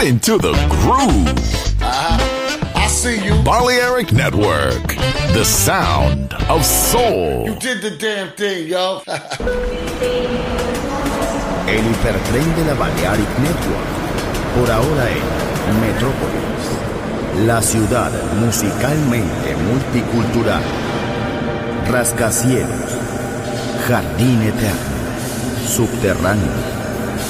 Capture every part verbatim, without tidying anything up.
Get into the groove. Uh, I see you. Balearic Network, the sound of soul. You did the damn thing, yo. El hipertren de la Balearic Network, por ahora es Metrópolis, la ciudad musicalmente multicultural. Rascacielos, jardín eterno, subterráneo.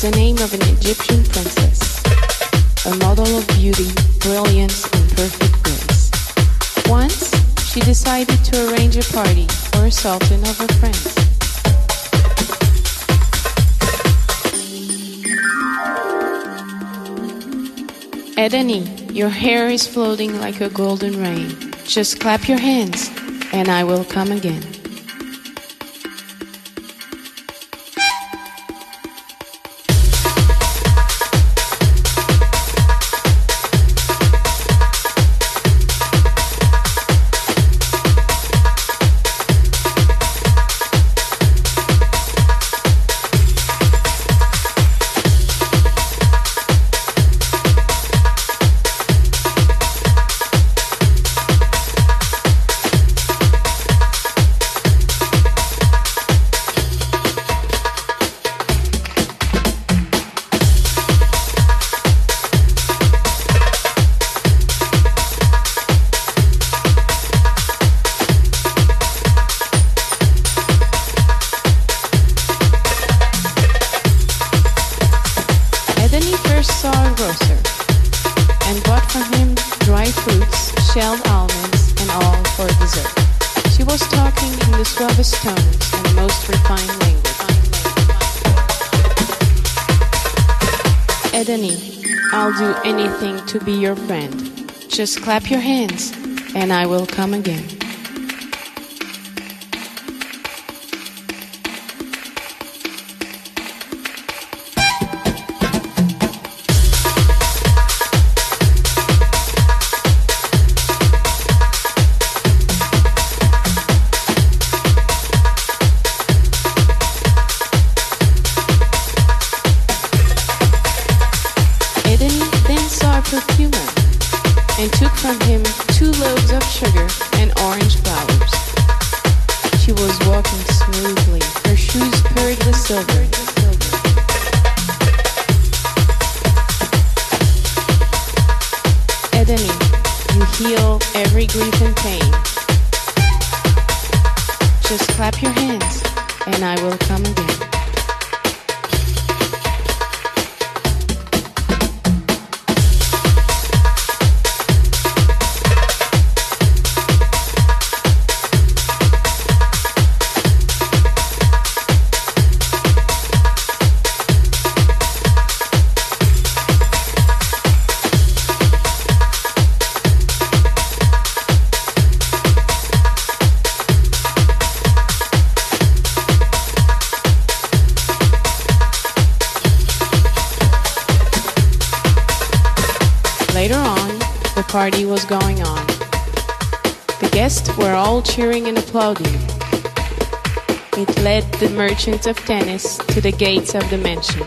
The name of an Egyptian princess, a model of beauty, brilliance, and perfect grace. Once, she decided to arrange a party for a sultan of her friends. Edeni, your hair is floating like a golden rain. Just clap your hands, and I will come again. To be your friend. Just clap your hands and I will come again. It led the merchants of Venice to the gates of the mansion.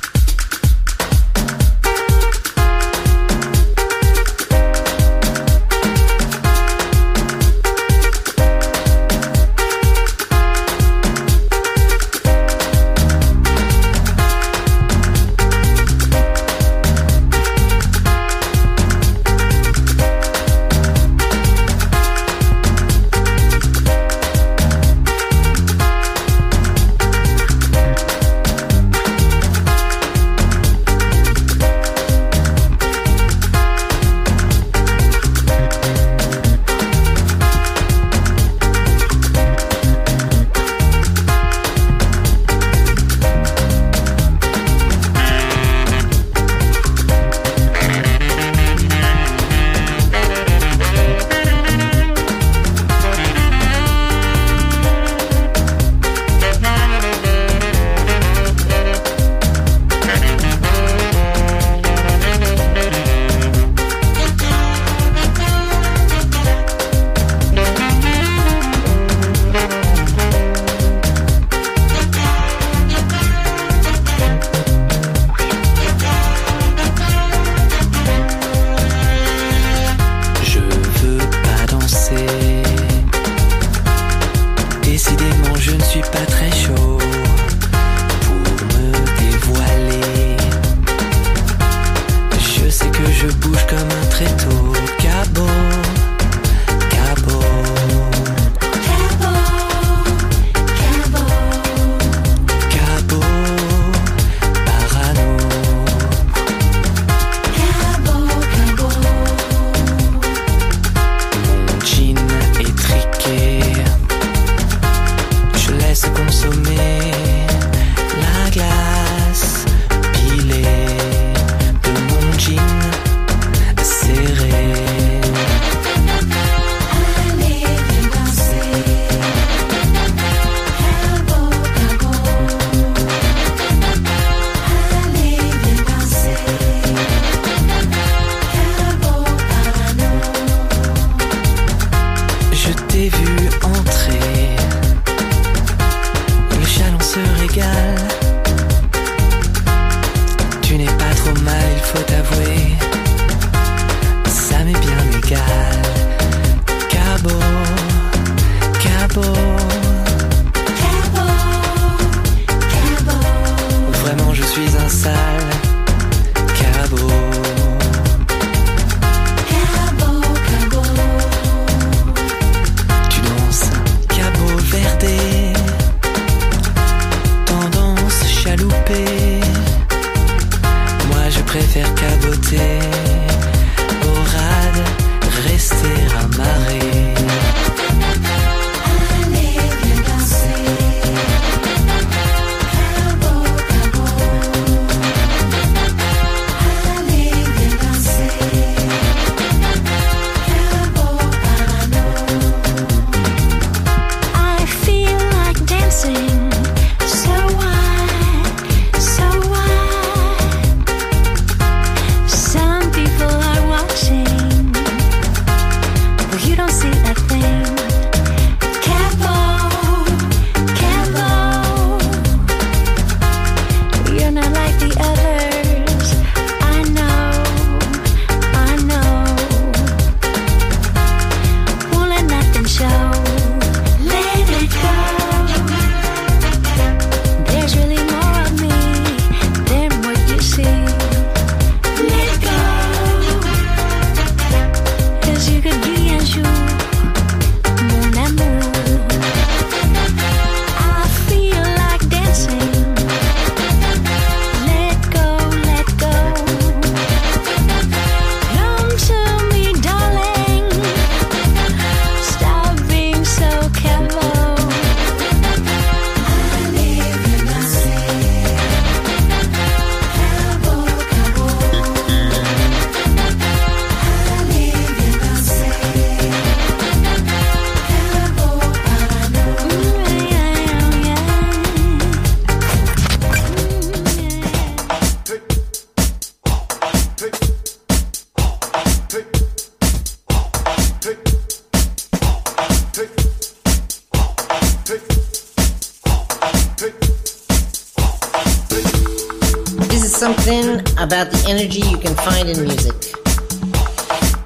something about the energy you can find in music.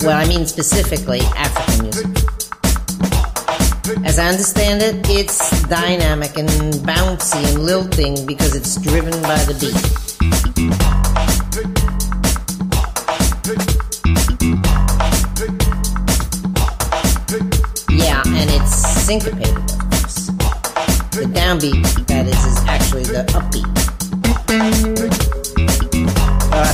Well, I mean specifically African music. As I understand it, it's dynamic and bouncy and lilting because it's driven by the beat. Syncopated, of course. The downbeat, that is, is actually the upbeat. Well, I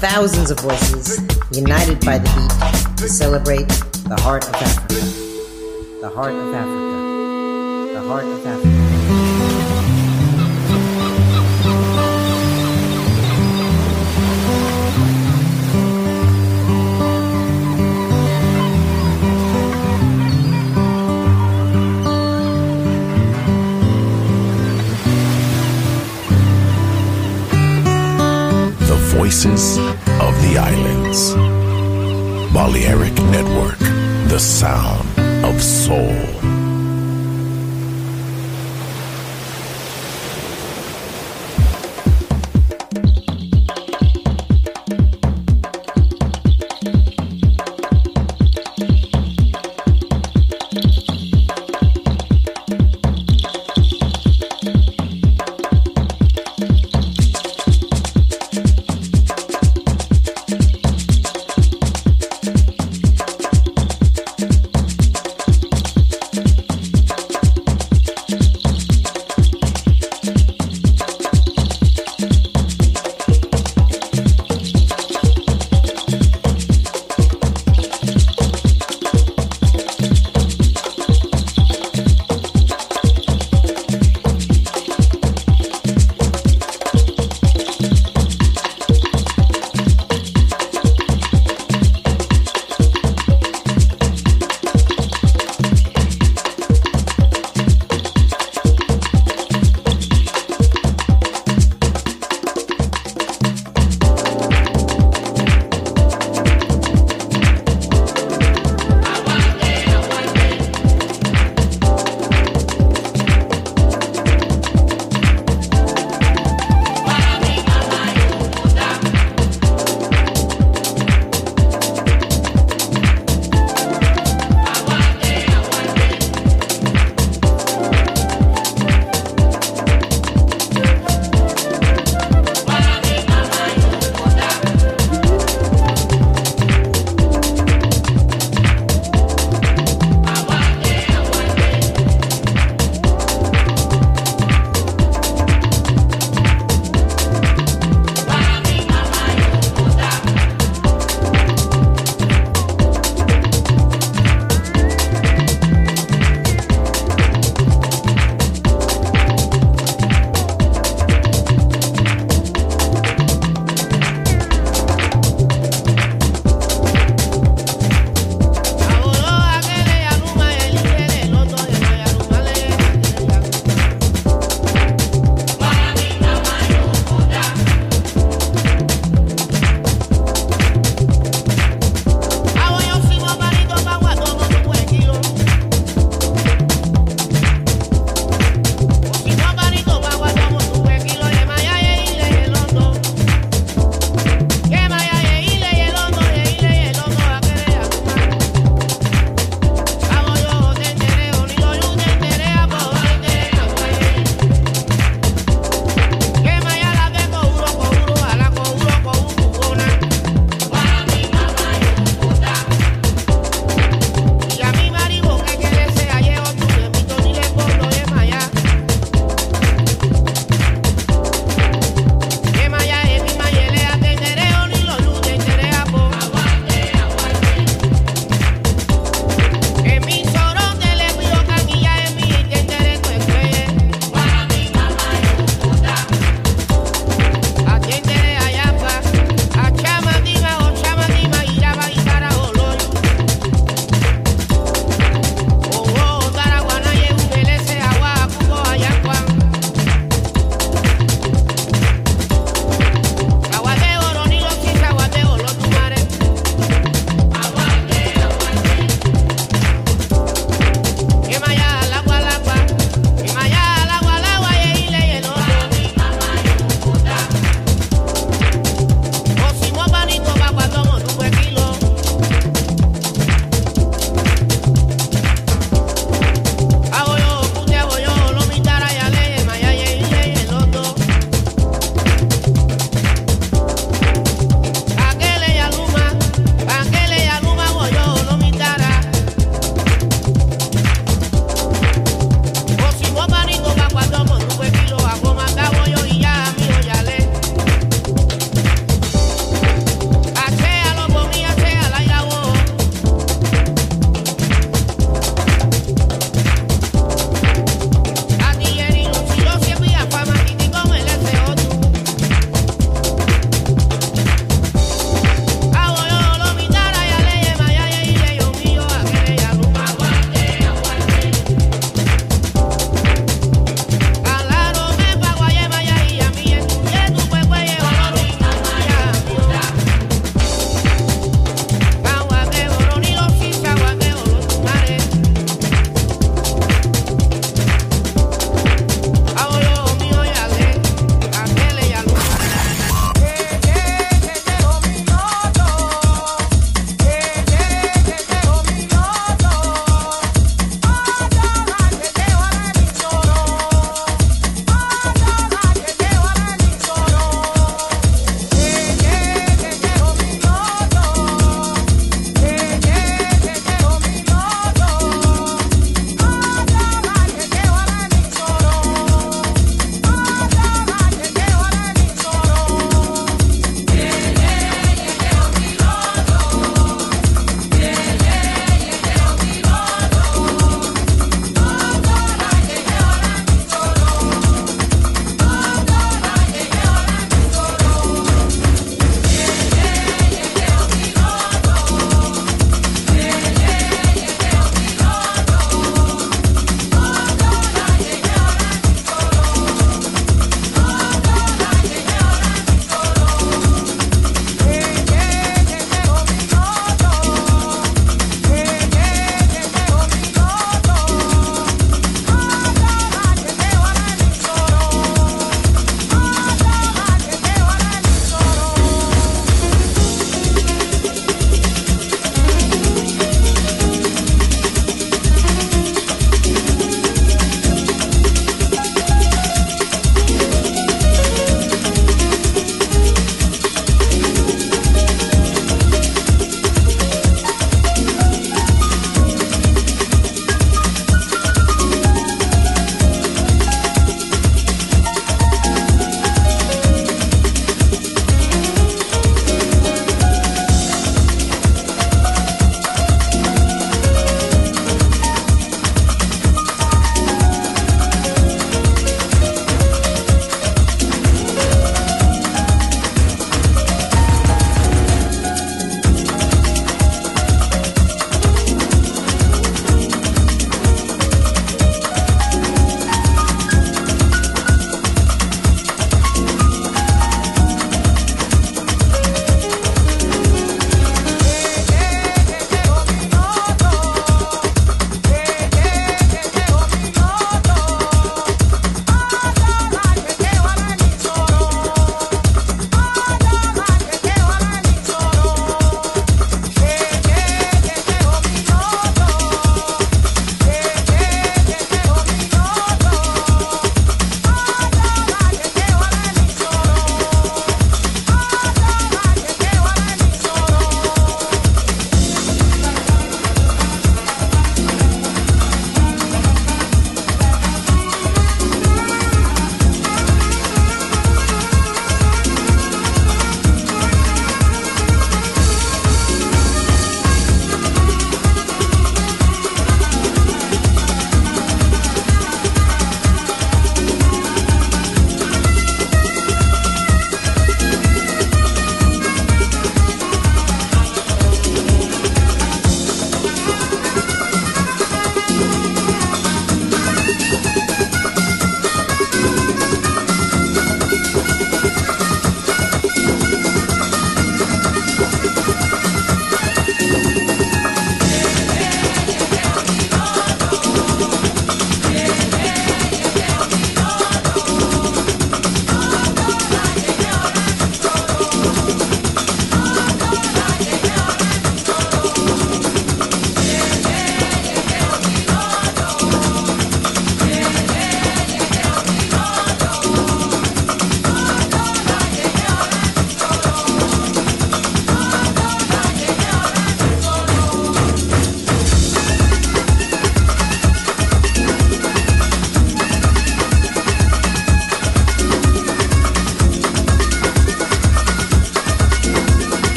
Thousands of voices united by the beat to celebrate the heart of Africa. The heart of Africa. The heart of Africa. Voices of the Islands. Balearic Network, the sound of soul.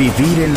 Vivir en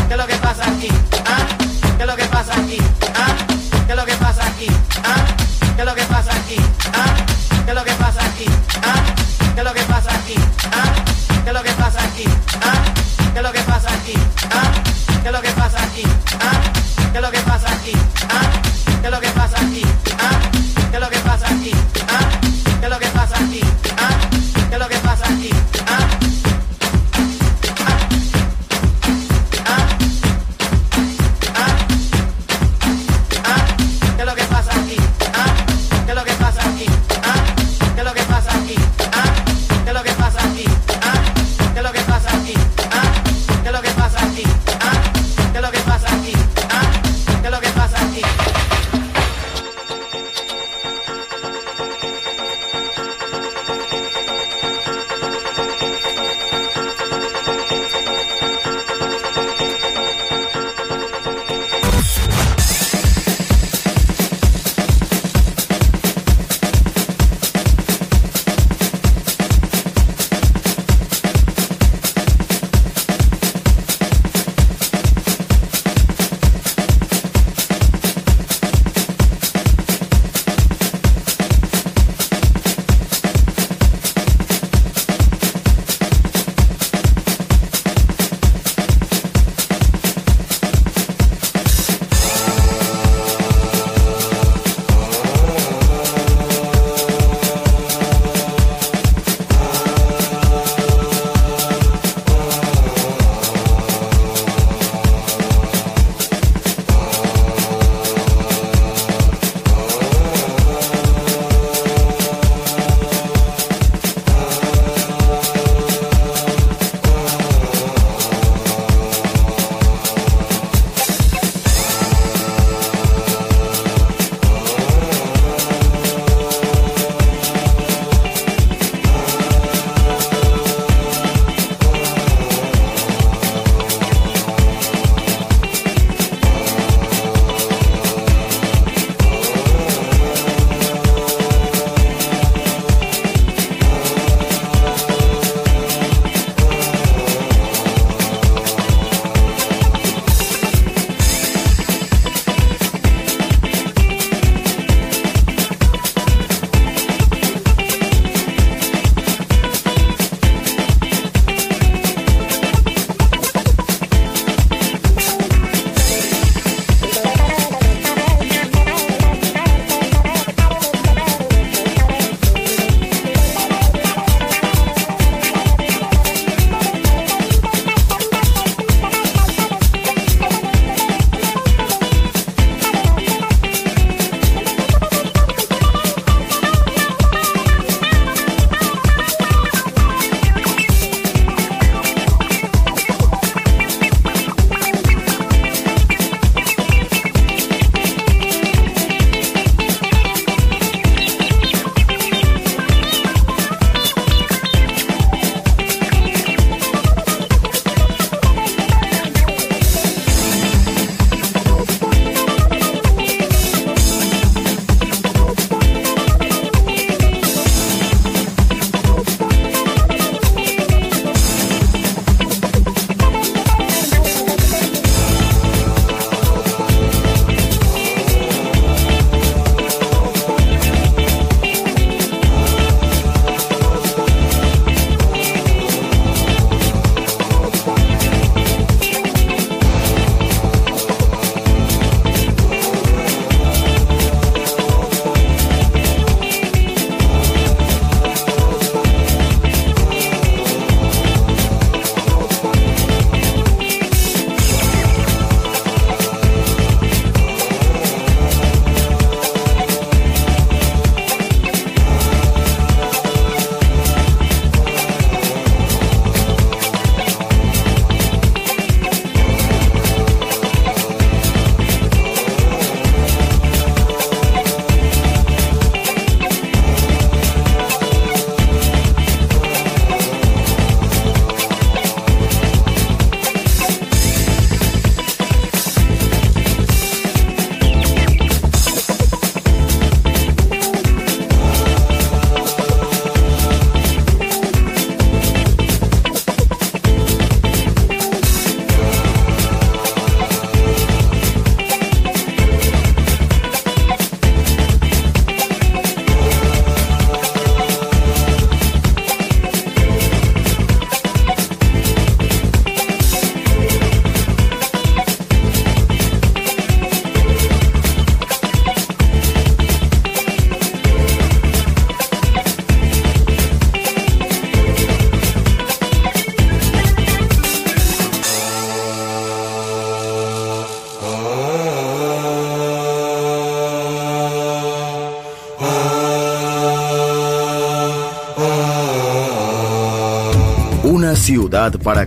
¿Qué es lo que pasa aquí? ¿Ah? ¿Qué es lo que ciudad para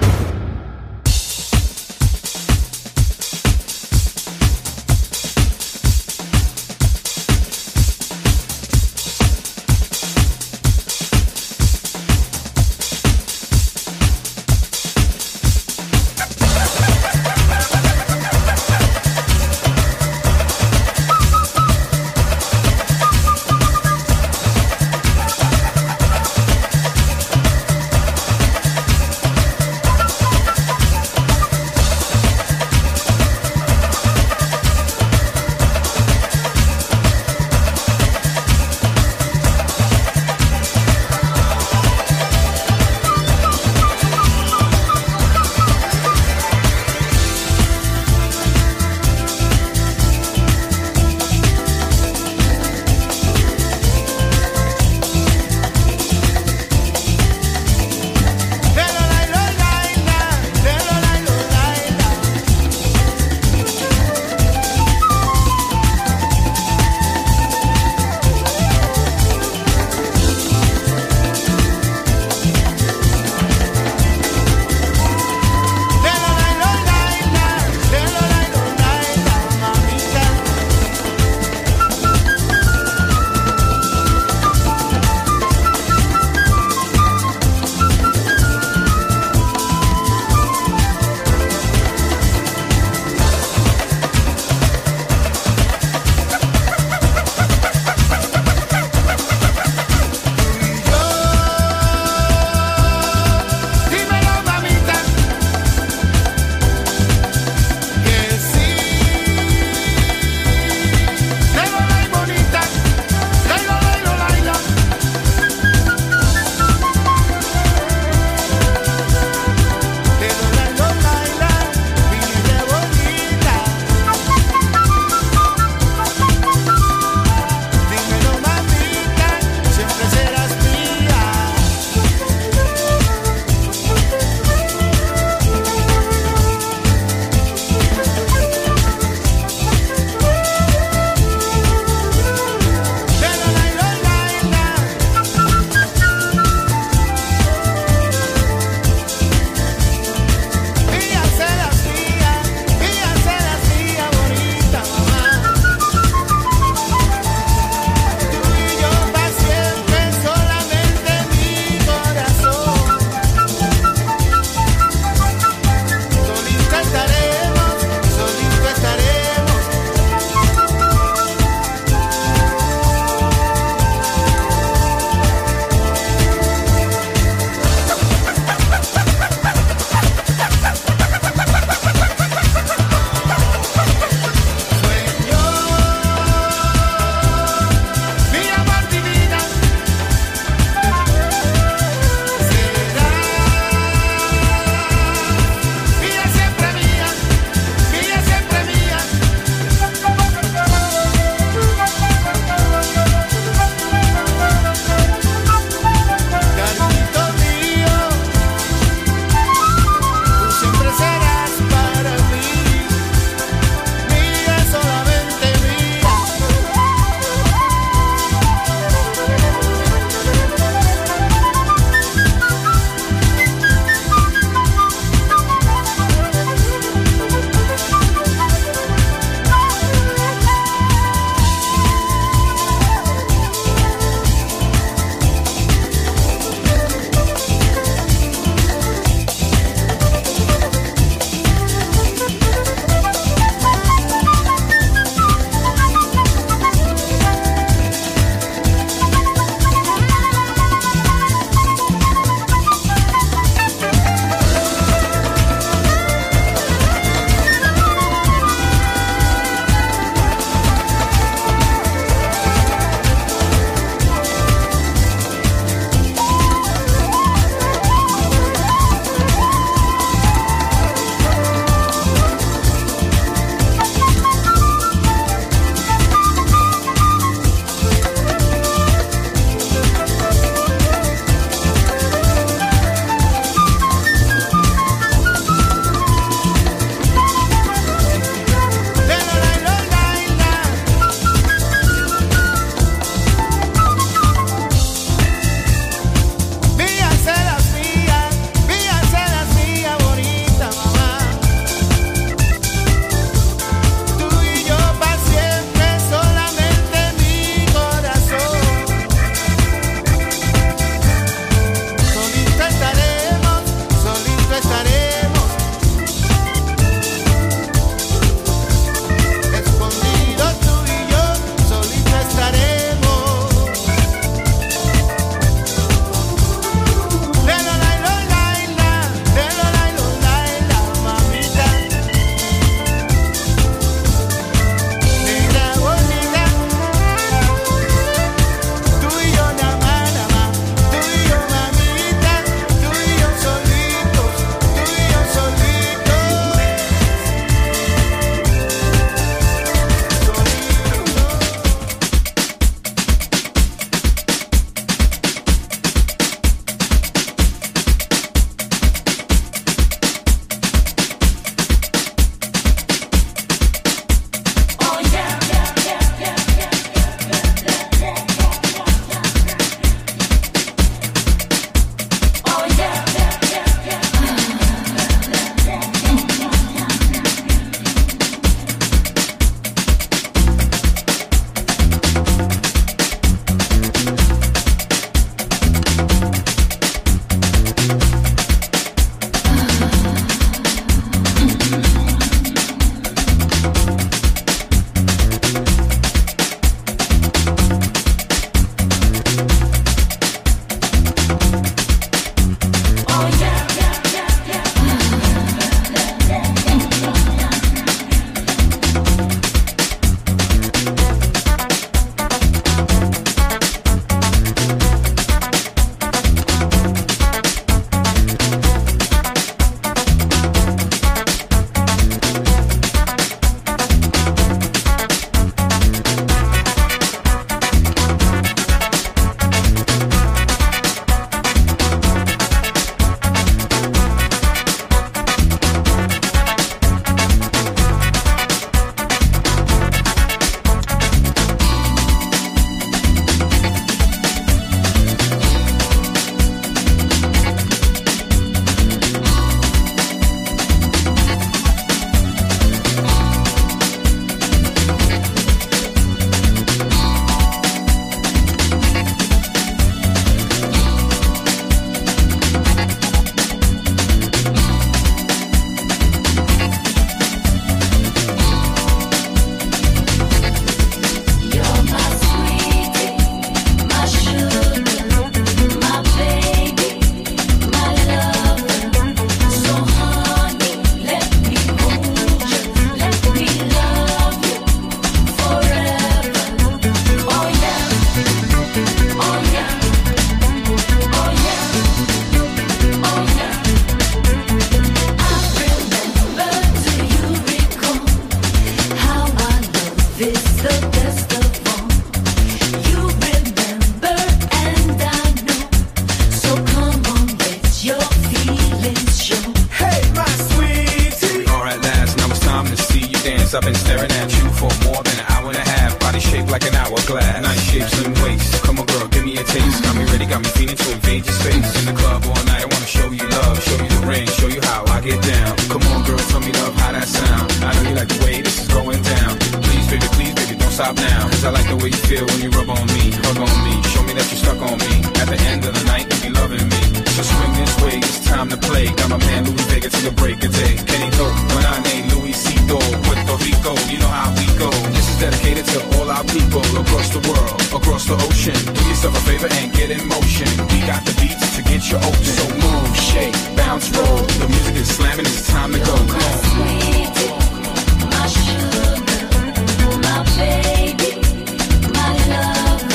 Cause I've been staring at you for more than an hour and a half. Body shaped like an hourglass, nice shapes and waist. Come on girl, give me a taste. Got me ready, got me feeling to invade your space. In the club all night, I wanna show you love. Show you the ring, show you how I get down. Come on girl, tell me love, how that sound. I know you like the way this is going down. Please baby, please baby, don't stop now. Cause I like the way you feel when you rub on me. Hug on me, show me that you're stuck on me. At the end of the night, you be loving me. So swing this way, it's time to play. Got my man Louis Vega to the break of day. Kenito, Bonane, Luisito, Puerto Rico, you know how we go. This is dedicated to all our people across the world, across the ocean. Do yourself a favor and get in motion. We got the beats to get you open. So move, shake, bounce, roll. The music is slamming, it's time to go. Come on. My sugar, my baby, my love.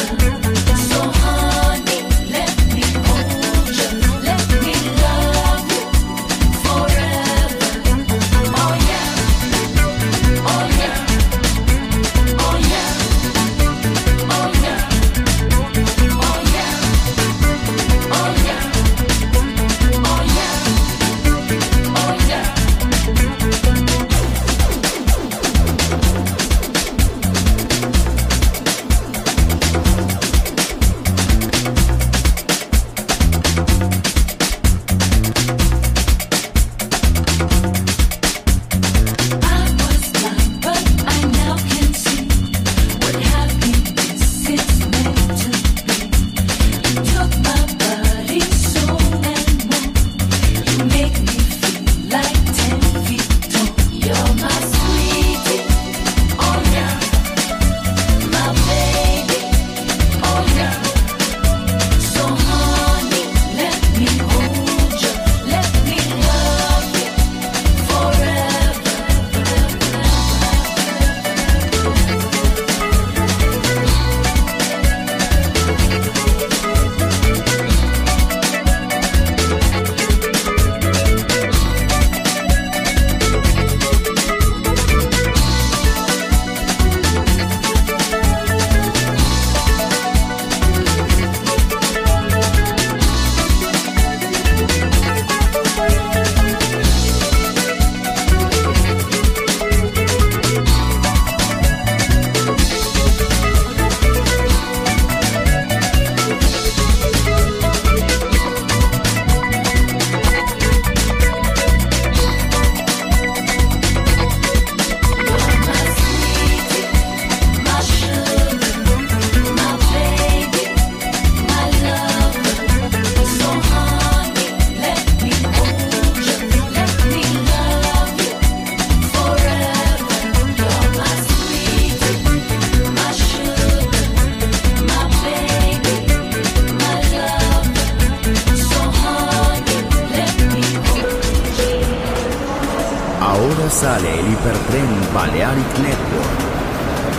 Sale el hipertren Balearic Network,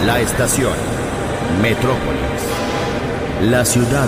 la estación Metrópolis, la ciudad